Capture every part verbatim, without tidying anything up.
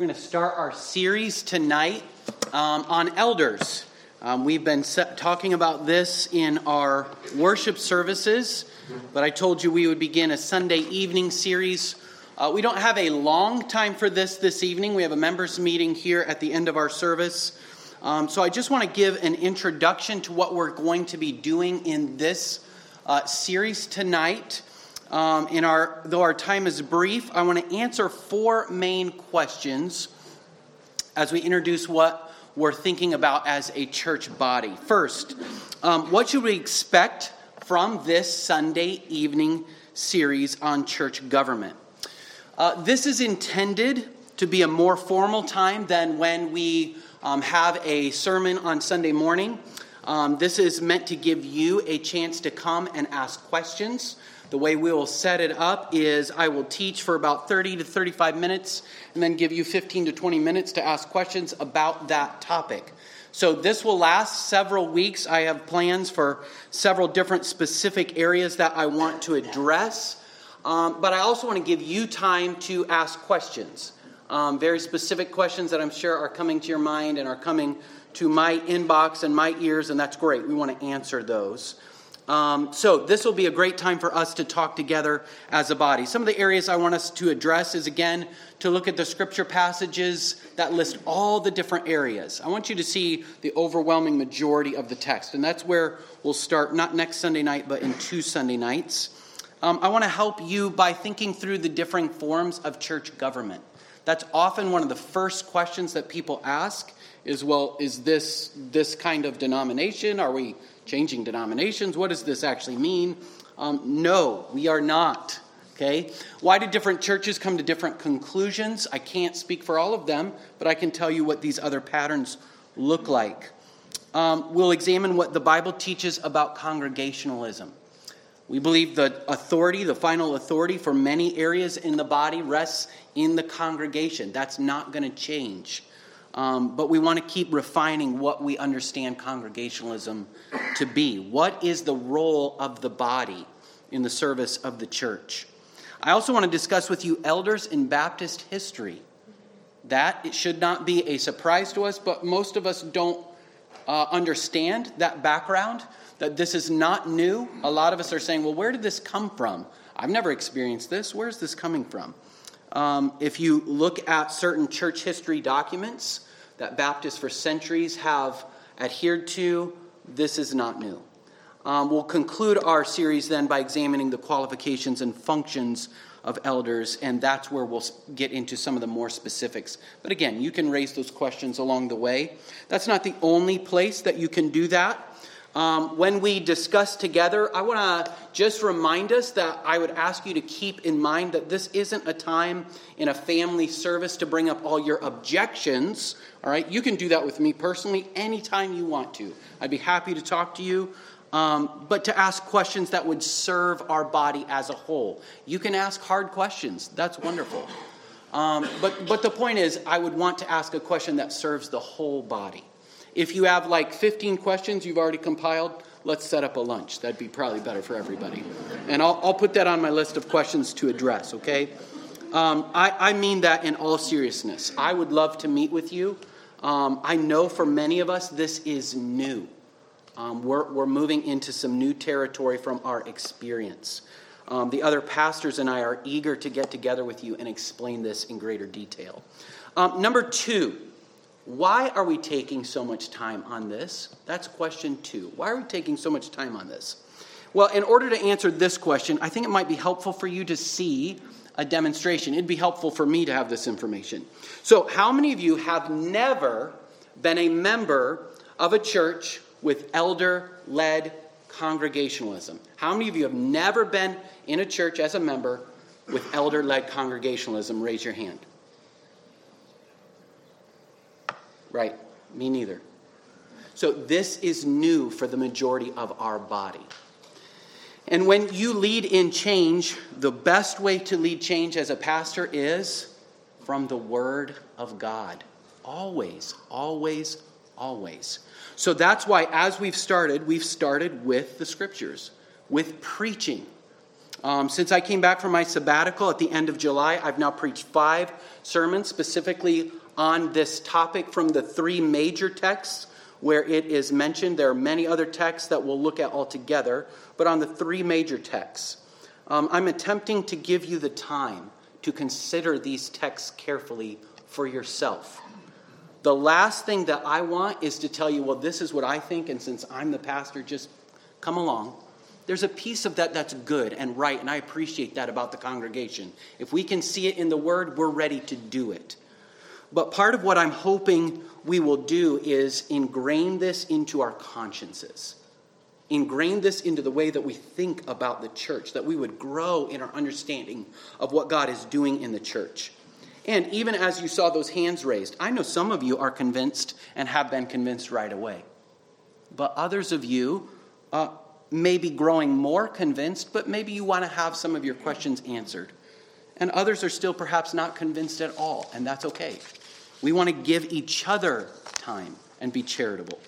We're going to start our series tonight um, on elders. Um, we've been set, talking about this in our worship services, but I told you we would begin a Sunday evening series. Uh, we don't have a long time for this this evening. We have a members' meeting here at the end of our service. Um, so I just want to give an introduction to what we're going to be doing in this uh, series tonight. Um, in our, though our time is brief, I want to answer four main questions as we introduce what we're thinking about as a church body. First, um, what should we expect from this Sunday evening series on church government? Uh, this is intended to be a more formal time than when we um, have a sermon on Sunday morning. Um, this is meant to give you a chance to come and ask questions. The way we will set it up is I will teach for about thirty to thirty-five minutes and then give you fifteen to twenty minutes to ask questions about that topic. So this will last several weeks. I have plans for several different specific areas that I want to address. Um, but I also want to give you time to ask questions. Um, very specific questions that I'm sure are coming to your mind and are coming to my inbox and my ears, and that's great. We want to answer those. Um, so this will be a great time for us to talk together as a body. Some of the areas I want us to address is, again, to look at the scripture passages that list all the different areas. I want you to see the overwhelming majority of the text, and that's where we'll start, not next Sunday night, but in two Sunday nights. Um, I want to help you by thinking through the differing forms of church government. That's often one of the first questions that people ask is, well, is this this kind of denomination? Are we changing denominations? What does this actually mean? Um, no, we are not. Okay? Why do different churches come to different conclusions? I can't speak for all of them, but I can tell you what these other patterns look like. Um, we'll examine what the Bible teaches about congregationalism. We believe the authority, the final authority for many areas in the body rests in the congregation. That's not going to change. Um, but we want to keep refining what we understand congregationalism to be. What is the role of the body in the service of the church? I also want to discuss with you elders in Baptist history. That it should not be a surprise to us, but most of us don't uh, understand that background. That this is not new. A lot of us are saying, well, where did this come from? I've never experienced this. Where's this coming from? Um, if you look at certain church history documents that Baptists for centuries have adhered to, this is not new. Um, we'll conclude our series then by examining the qualifications and functions of elders, and that's where we'll get into some of the more specifics. But again, you can raise those questions along the way. That's not the only place that you can do that. Um, when we discuss together, I want to just remind us that I would ask you to keep in mind that this isn't a time in a family service to bring up all your objections, all right? You can do that with me personally anytime you want to. I'd be happy to talk to you, um, but to ask questions that would serve our body as a whole. You can ask hard questions. That's wonderful. Um, but, but the point is, I would want to ask a question that serves the whole body. If you have like fifteen questions you've already compiled, let's set up a lunch. That'd be probably better for everybody. And I'll, I'll put that on my list of questions to address, okay? Um, I, I mean that in all seriousness. I would love to meet with you. Um, I know for many of us this is new. Um, we're, we're moving into some new territory from our experience. Um, the other pastors and I are eager to get together with you and explain this in greater detail. Um, number two. Why are we taking so much time on this? That's question two. Why are we taking so much time on this? Well, in order to answer this question, I think it might be helpful for you to see a demonstration. It'd be helpful for me to have this information. So, how many of you have never been a member of a church with elder-led congregationalism? How many of you have never been in a church as a member with elder-led congregationalism? Raise your hand. Right, me neither. So this is new for the majority of our body. And when you lead in change, the best way to lead change as a pastor is from the Word of God. Always, always, always. So that's why as we've started, we've started with the Scriptures, with preaching. Um, since I came back from my sabbatical at the end of July, I've now preached five sermons specifically on this topic from the three major texts where it is mentioned. There are many other texts that we'll look at altogether, but on the three major texts. Um, I'm attempting to give you the time to consider these texts carefully for yourself. The last thing that I want is to tell you, well, this is what I think, and since I'm the pastor, just come along. There's a piece of that that's good and right, and I appreciate that about the congregation. If we can see it in the Word, we're ready to do it. But part of what I'm hoping we will do is ingrain this into our consciences. Ingrain this into the way that we think about the church, that we would grow in our understanding of what God is doing in the church. And even as you saw those hands raised, I know some of you are convinced and have been convinced right away. But others of you uh, may be growing more convinced, but maybe you want to have some of your questions answered. And others are still perhaps not convinced at all, and that's okay. We want to give each other time and be charitable.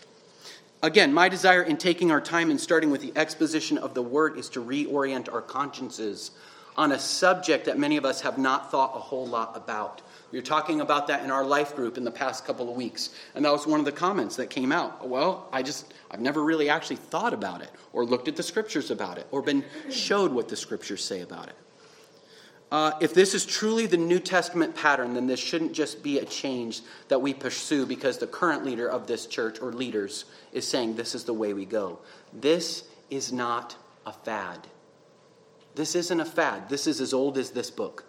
Again, my desire in taking our time and starting with the exposition of the Word is to reorient our consciences on a subject that many of us have not thought a whole lot about. We were talking about that in our life group in the past couple of weeks, and that was one of the comments that came out. Well, I just, I've never really actually thought about it, or looked at the scriptures about it, or been showed what the scriptures say about it. Uh, if this is truly the New Testament pattern, then this shouldn't just be a change that we pursue because the current leader of this church or leaders is saying this is the way we go. This is not a fad. This isn't a fad. This is as old as this book.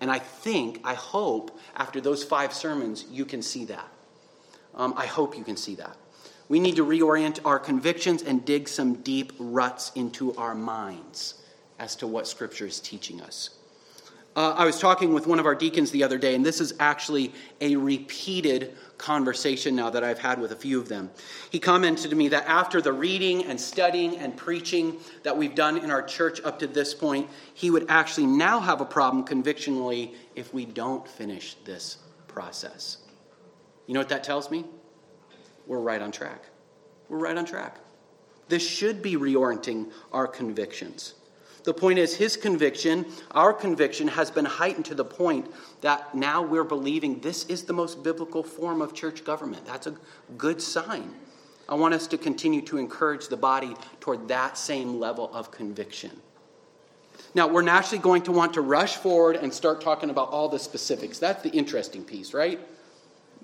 And I think, I hope, after those five sermons, you can see that. Um, I hope you can see that. We need to reorient our convictions and dig some deep ruts into our minds as to what Scripture is teaching us. Uh, I was talking with one of our deacons the other day, and this is actually a repeated conversation now that I've had with a few of them. He commented to me that after the reading and studying and preaching that we've done in our church up to this point, he would actually now have a problem convictionally if we don't finish this process. You know what that tells me? We're right on track. We're right on track. This should be reorienting our convictions. The point is his conviction, our conviction, has been heightened to the point that now we're believing this is the most biblical form of church government. That's a good sign. I want us to continue to encourage the body toward that same level of conviction. Now, we're naturally going to want to rush forward and start talking about all the specifics. That's the interesting piece, right?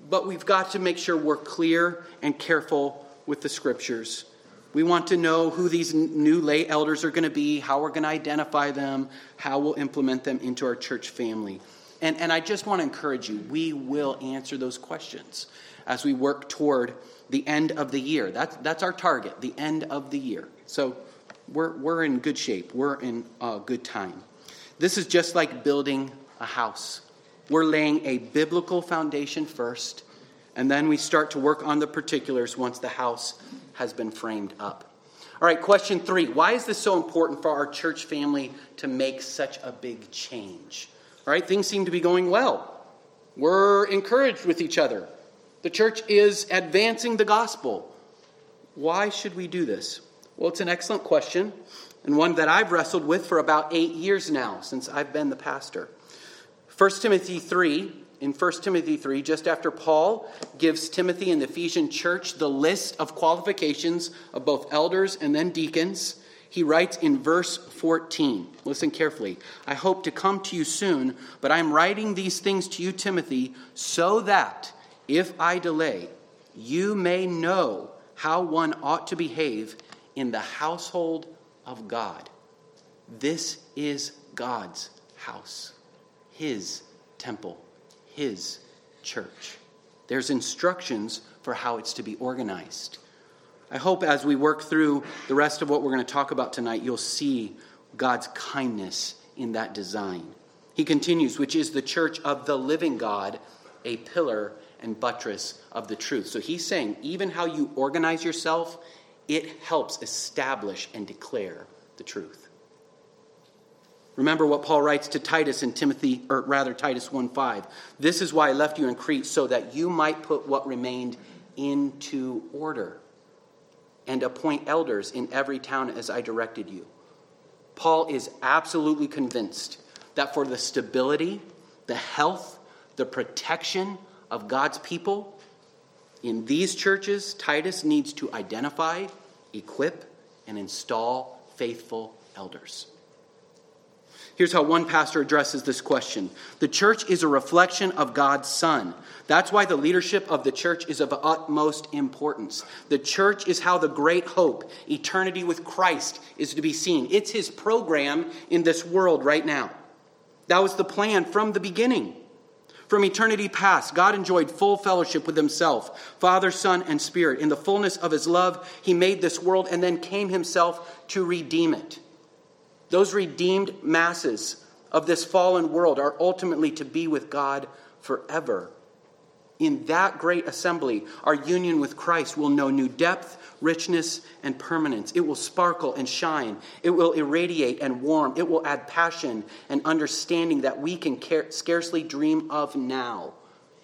But we've got to make sure we're clear and careful with the scriptures. We want to know who these new lay elders are going to be, how we're going to identify them, how we'll implement them into our church family. And, and I just want to encourage you, we will answer those questions as we work toward the end of the year. That's, that's our target, the end of the year. So we're, we're in good shape. We're in uh, good time. This is just like building a house. We're laying a biblical foundation first, and then we start to work on the particulars once the house has been framed up. All right, question three. Why is this so important for our church family to make such a big change? All right, things seem to be going well. We're encouraged with each other. The church is advancing the gospel. Why should we do this? Well, it's an excellent question, and one that I've wrestled with for about eight years now since I've been the pastor. First Timothy three In First Timothy three, just after Paul gives Timothy and the Ephesian church the list of qualifications of both elders and then deacons, he writes in verse fourteen, listen carefully, I hope to come to you soon, but I am writing these things to you, Timothy, so that if I delay, you may know how one ought to behave in the household of God. This is God's house, his temple. His church. There's instructions for how it's to be organized. I hope as we work through the rest of what we're going to talk about tonight, you'll see God's kindness in that design. He continues, which is the church of the living God, a pillar and buttress of the truth. So he's saying, even how you organize yourself, it helps establish and declare the truth. Remember what Paul writes to Titus in Timothy, or rather Titus one five. This is why I left you in Crete, so that you might put what remained into order and appoint elders in every town as I directed you. Paul is absolutely convinced that for the stability, the health, the protection of God's people in these churches, Titus needs to identify, equip, and install faithful elders. Here's how one pastor addresses this question. The church is a reflection of God's Son. That's why the leadership of the church is of utmost importance. The church is how the great hope, eternity with Christ, is to be seen. It's his program in this world right now. That was the plan from the beginning. From eternity past, God enjoyed full fellowship with himself, Father, Son, and Spirit. In the fullness of his love, he made this world and then came himself to redeem it. Those redeemed masses of this fallen world are ultimately to be with God forever. In that great assembly, our union with Christ will know new depth, richness, and permanence. It will sparkle and shine. It will irradiate and warm. It will add passion and understanding that we can care- scarcely dream of now.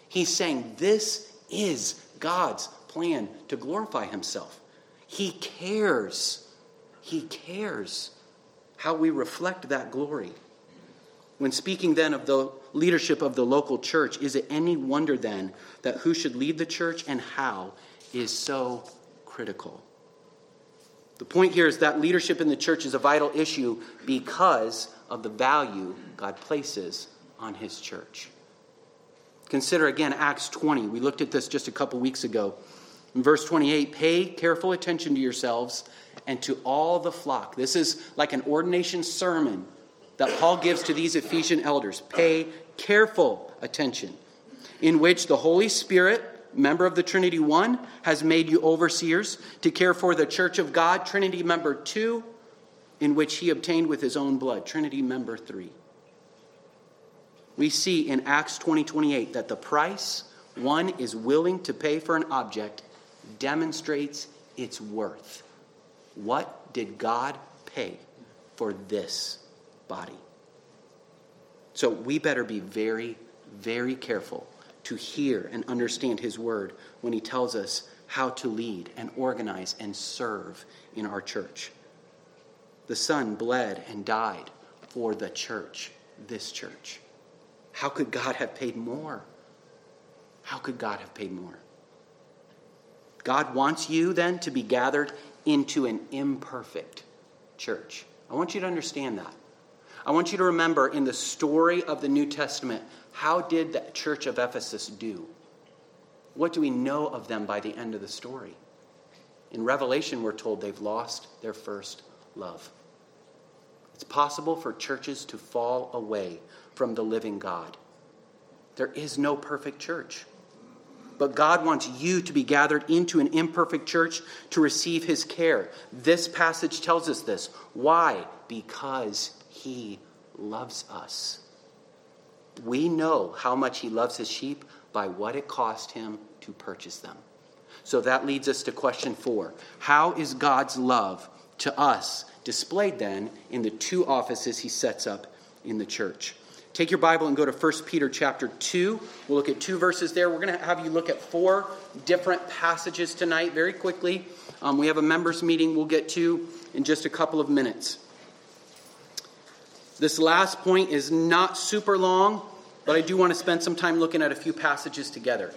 He's saying this is God's plan to glorify himself. He cares. He cares how we reflect that glory. When speaking then of the leadership of the local church, is it any wonder then that who should lead the church and how is so critical? The point here is that leadership in the church is a vital issue because of the value God places on his church. Consider again Acts twenty. We looked at this just a couple weeks ago. In verse twenty-eight, pay careful attention to yourselves and to all the flock. This is like an ordination sermon that Paul gives to these Ephesian elders. Pay careful attention, in which the Holy Spirit, member of the Trinity One, has made you overseers to care for the church of God, Trinity member two, in which he obtained with his own blood, Trinity member three. We see in Acts twenty twenty-eight that the price one is willing to pay for an object demonstrates its worth. What did God pay for this body? So we better be very, very careful to hear and understand his word when he tells us how to lead and organize and serve in our church. The Son bled and died for the church, this church. How could God have paid more? How could God have paid more? God wants you then to be gathered into an imperfect church. I want you to understand that. I want you to remember in the story of the New Testament, how did the church of Ephesus do? What do we know of them by the end of the story? In Revelation, we're told they've lost their first love. It's possible for churches to fall away from the living God. There is no perfect church. But God wants you to be gathered into an imperfect church to receive his care. This passage tells us this. Why? Because he loves us. We know how much he loves his sheep by what it cost him to purchase them. So that leads us to question four. How is God's love to us displayed then in the two offices he sets up in the church? Take your Bible and go to First Peter chapter two. We'll look at two verses there. We're going to have you look at four different passages tonight very quickly. Um, we have a members meeting we'll get to in just a couple of minutes. This last point is not super long, but I do want to spend some time looking at a few passages together.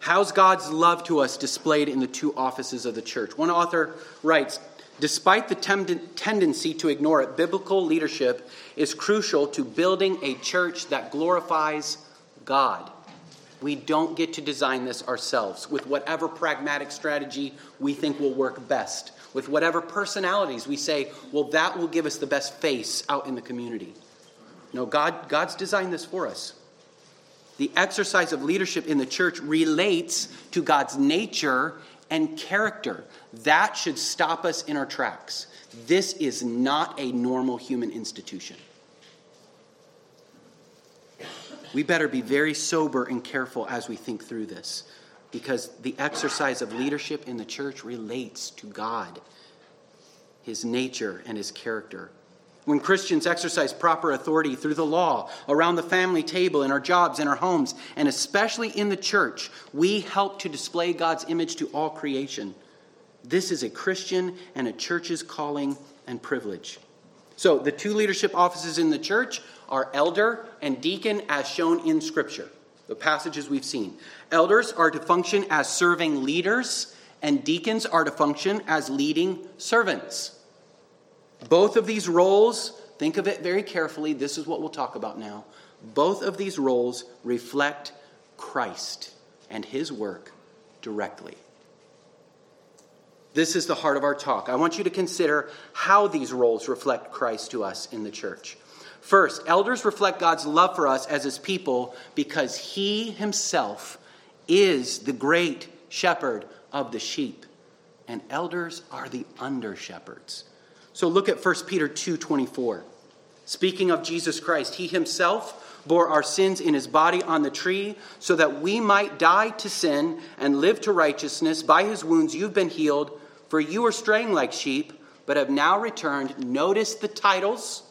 How's God's love to us displayed in the two offices of the church? One author writes, despite the tem- tendency to ignore it, biblical leadership is crucial to building a church that glorifies God. We don't get to design this ourselves with whatever pragmatic strategy we think will work best, with whatever personalities we say, well, that will give us the best face out in the community. No, God, God's designed this for us. The exercise of leadership in the church relates to God's nature and character. That should stop us in our tracks. This is not a normal human institution. We better be very sober and careful as we think through this, because the exercise of leadership in the church relates to God, his nature, and his character. When Christians exercise proper authority through the law, around the family table, in our jobs, in our homes, and especially in the church, we help to display God's image to all creation. This is a Christian and a church's calling and privilege. So the two leadership offices in the church are elder and deacon, as shown in Scripture, the passages we've seen. Elders are to function as serving leaders, and deacons are to function as leading servants. Both of these roles, think of it very carefully, this is what we'll talk about now. Both of these roles reflect Christ and his work directly. This is the heart of our talk. I want you to consider how these roles reflect Christ to us in the church. First, elders reflect God's love for us as his people because he himself is the great shepherd of the sheep, and elders are the under shepherds. So look at First Peter two twenty-four. Speaking of Jesus Christ, he himself bore our sins in his body on the tree so that we might die to sin and live to righteousness. By his wounds you've been healed, for you were straying like sheep, but have now returned. Notice the titles,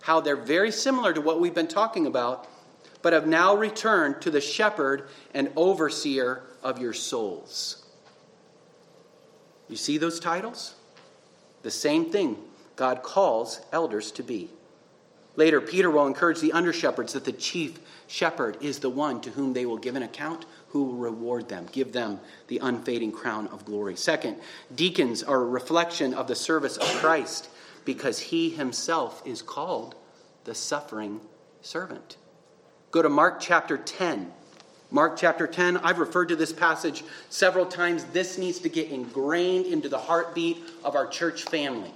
how they're very similar to what we've been talking about, but have now returned to the shepherd and overseer of your souls. You see those titles? The same thing God calls elders to be. Later, Peter will encourage the under-shepherds that the chief shepherd is the one to whom they will give an account, who will reward them, give them the unfading crown of glory. Second, deacons are a reflection of the service of Christ because he himself is called the suffering servant. Go to Mark chapter ten. Mark chapter ten, I've referred to this passage several times. This needs to get ingrained into the heartbeat of our church family.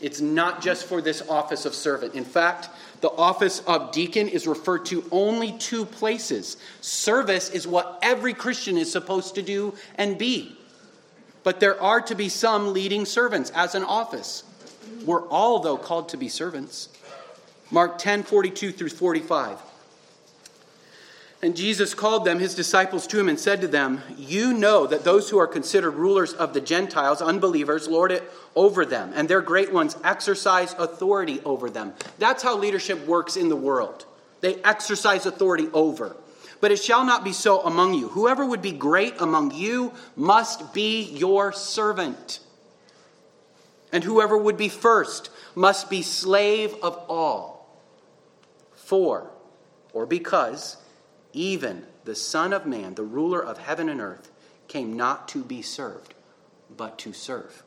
It's not just for this office of servant. In fact, the office of deacon is referred to only two places. Service is what every Christian is supposed to do and be. But there are to be some leading servants as an office. We're all, though, called to be servants. Mark ten, forty-two through forty-five. And Jesus called them, his disciples, to him and said to them, "You know that those who are considered rulers of the Gentiles, unbelievers, lord it over them, and their great ones exercise authority over them." That's how leadership works in the world. They exercise authority over. "But it shall not be so among you. Whoever would be great among you must be your servant. And whoever would be first must be slave of all. For, or because, even the Son of Man, the ruler of heaven and earth, came not to be served, but to serve,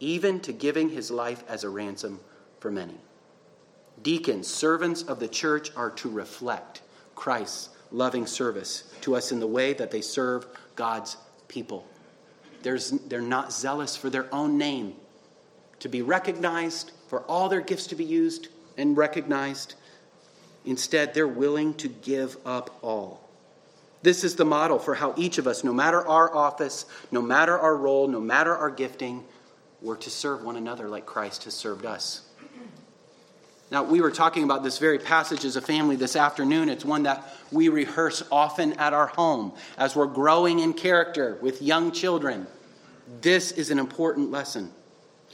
even to giving his life as a ransom for many." Deacons, servants of the church, are to reflect Christ's loving service to us in the way that they serve God's people. There's, they're not zealous for their own name to be recognized, for all their gifts to be used and recognized. Instead, they're willing to give up all. This is the model for how each of us, no matter our office, no matter our role, no matter our gifting, we're to serve one another like Christ has served us. Now, we were talking about this very passage as a family this afternoon. It's one that we rehearse often at our home as we're growing in character with young children. This is an important lesson.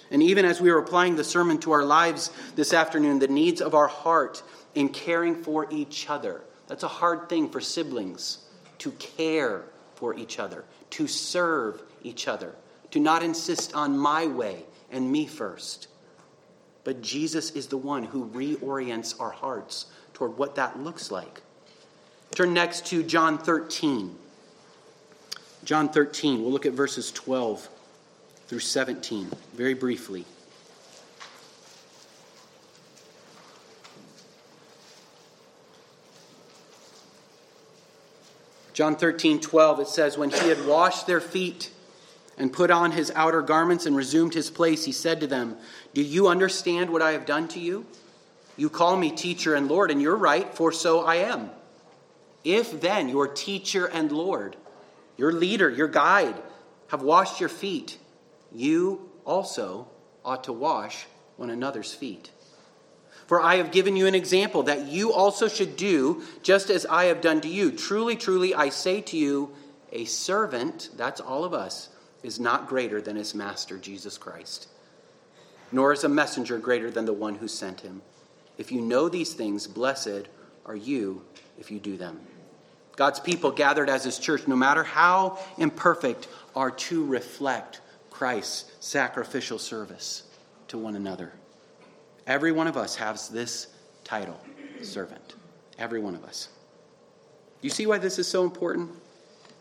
And even as we are applying the sermon to our lives this afternoon, the needs of our heart in caring for each other. That's a hard thing for siblings, to care for each other, to serve each other, to not insist on my way and me first. But Jesus is the one who reorients our hearts toward what that looks like. Turn next to John thirteen. John thirteen, we'll look at verses twelve through seventeen, very briefly. John thirteen, twelve, it says, "When he had washed their feet and put on his outer garments and resumed his place, he said to them, 'Do you understand what I have done to you? You call me teacher and Lord, and you're right, for so I am. If then your teacher and Lord, your leader, your guide, have washed your feet, you also ought to wash one another's feet. For I have given you an example that you also should do just as I have done to you. Truly, truly, I say to you, a servant,'" that's all of us, "is not greater than his master, Jesus Christ, nor is a messenger greater than the one who sent him. If you know these things, blessed are you if you do them." God's people gathered as his church, no matter how imperfect, are to reflect Christ's sacrificial service. to one another. Every one of us has this title, servant. Every one of us. Do you see why this is so important?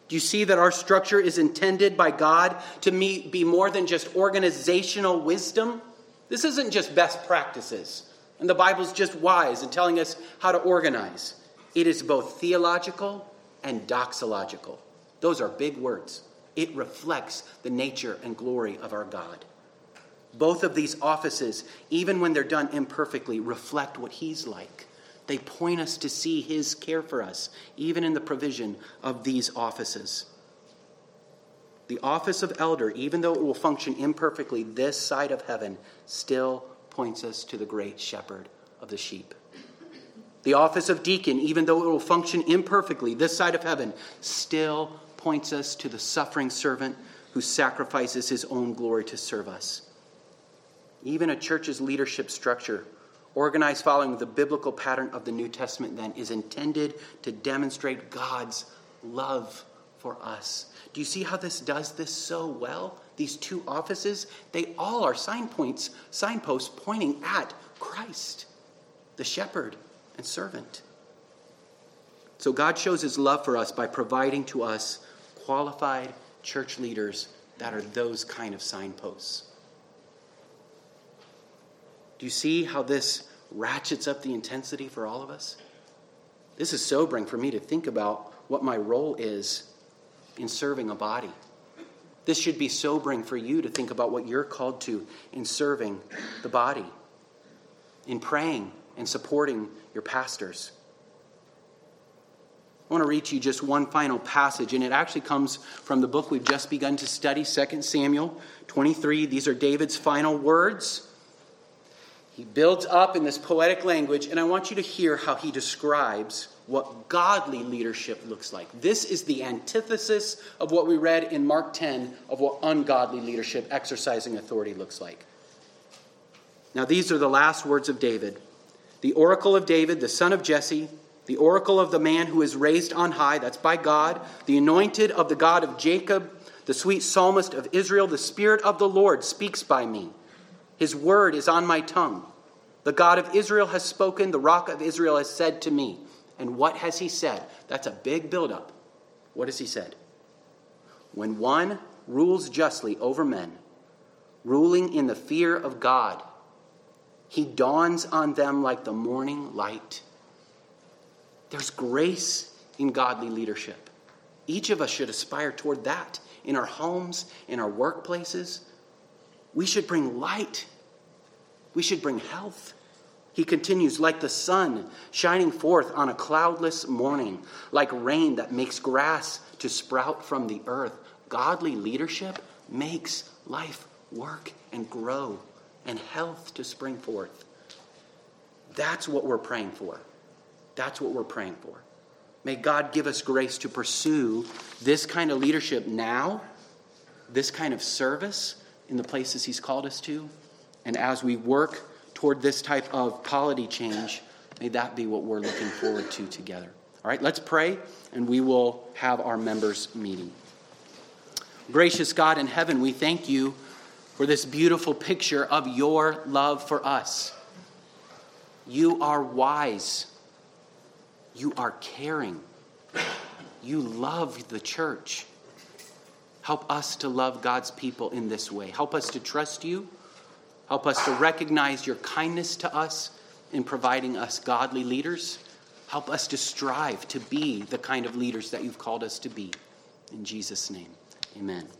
Do you see that our structure is intended by God to meet, be more than just organizational wisdom? This isn't just best practices, and the Bible's just wise in telling us how to organize. It is both theological and doxological. Those are big words. It reflects the nature and glory of our God. Both of these offices, even when they're done imperfectly, reflect what he's like. They point us to see his care for us, even in the provision of these offices. The office of elder, even though it will function imperfectly this side of heaven, still points us to the great shepherd of the sheep. The office of deacon, even though it will function imperfectly this side of heaven, still points us to the suffering servant who sacrifices his own glory to serve us. Even a church's leadership structure, organized following the biblical pattern of the New Testament, then, is intended to demonstrate God's love for us. Do you see how this does this so well? These two offices, they all are signpoints, signposts pointing at Christ, the shepherd and servant. So God shows his love for us by providing to us qualified church leaders that are those kind of signposts. Do you see how this ratchets up the intensity for all of us? This is sobering for me to think about what my role is in serving a body. This should be sobering for you to think about what you're called to in serving the body, in praying and supporting your pastors. I want to read to you just one final passage, and it actually comes from the book we've just begun to study, Second Samuel twenty-three. These are David's final words. He builds up in this poetic language, and I want you to hear how he describes what godly leadership looks like. This is the antithesis of what we read in Mark ten of what ungodly leadership exercising authority looks like. Now, these are the last words of David. The oracle of David, the son of Jesse, the oracle of the man who is raised on high, that's by God, the anointed of the God of Jacob, the sweet psalmist of Israel, the Spirit of the Lord speaks by me. His word is on my tongue. The God of Israel has spoken. The rock of Israel has said to me. And what has he said? That's a big buildup. What has he said? When one rules justly over men, ruling in the fear of God, he dawns on them like the morning light. There's grace in godly leadership. Each of us should aspire toward that in our homes, in our workplaces. We should bring light. We should bring health. He continues, like the sun shining forth on a cloudless morning, like rain that makes grass to sprout from the earth. Godly leadership makes life work and grow and health to spring forth. That's what we're praying for. That's what we're praying for. May God give us grace to pursue this kind of leadership now, this kind of service, in the places he's called us to. And as we work toward this type of polity change, may that be what we're looking forward to together. All right, let's pray, and we will have our members meeting. Gracious God in heaven, we thank you for this beautiful picture of your love for us. You are wise. You are caring. You love the church. Help us to love God's people in this way. Help us to trust you. Help us to recognize your kindness to us in providing us godly leaders. Help us to strive to be the kind of leaders that you've called us to be. In Jesus' name, amen.